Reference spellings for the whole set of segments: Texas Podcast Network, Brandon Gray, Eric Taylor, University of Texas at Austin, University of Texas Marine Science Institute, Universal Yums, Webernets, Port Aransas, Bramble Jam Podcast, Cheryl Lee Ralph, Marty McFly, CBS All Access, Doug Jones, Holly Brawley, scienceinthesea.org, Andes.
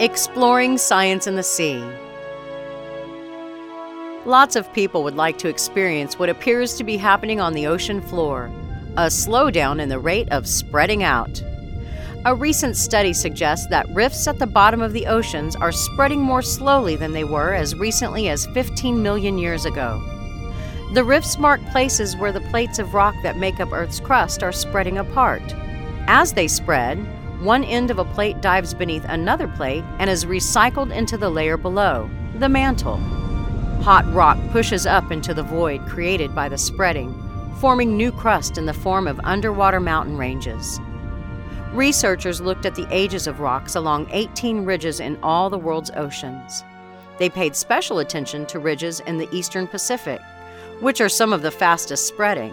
Exploring Science in the Sea. Lots of people would like to experience what appears to be happening on the ocean floor, a slowdown in the rate of spreading out. A recent study suggests that rifts at the bottom of the oceans are spreading more slowly than they were as recently as 15 million years ago. The rifts mark places where the plates of rock that make up Earth's crust are spreading apart. As they spread, one end of a plate dives beneath another plate and is recycled into the layer below, the mantle. Hot rock pushes up into the void created by the spreading, forming new crust in the form of underwater mountain ranges. Researchers looked at the ages of rocks along 18 ridges in all the world's oceans. They paid special attention to ridges in the eastern Pacific, which are some of the fastest spreading.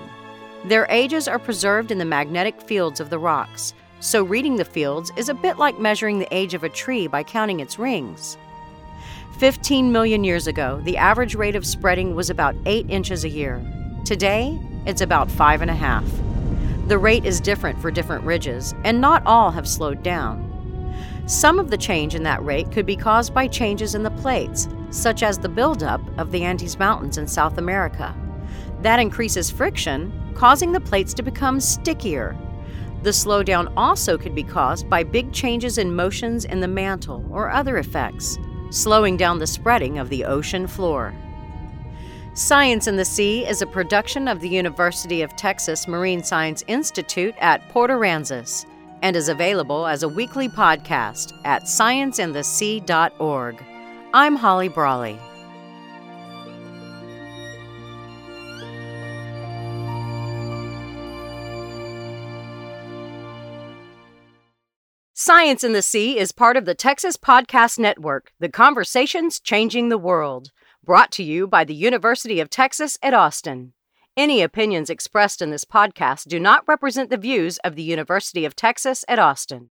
Their ages are preserved in the magnetic fields of the rocks, so reading the fields is a bit like measuring the age of a tree by counting its rings. 15 million years ago, the average rate of spreading was about 8 inches a year. Today, it's about 5.5. The rate is different for different ridges, and not all have slowed down. Some of the change in that rate could be caused by changes in the plates, such as the buildup of the Andes Mountains in South America. That increases friction, causing the plates to become stickier. The slowdown also could be caused by big changes in motions in the mantle or other effects, slowing down the spreading of the ocean floor. Science in the Sea is a production of the University of Texas Marine Science Institute at Port Aransas and is available as a weekly podcast at scienceinthesea.org. I'm Holly Brawley. Science in the Sea is part of the Texas Podcast Network, the conversations changing the world. Brought to you by the University of Texas at Austin. Any opinions expressed in this podcast do not represent the views of the University of Texas at Austin.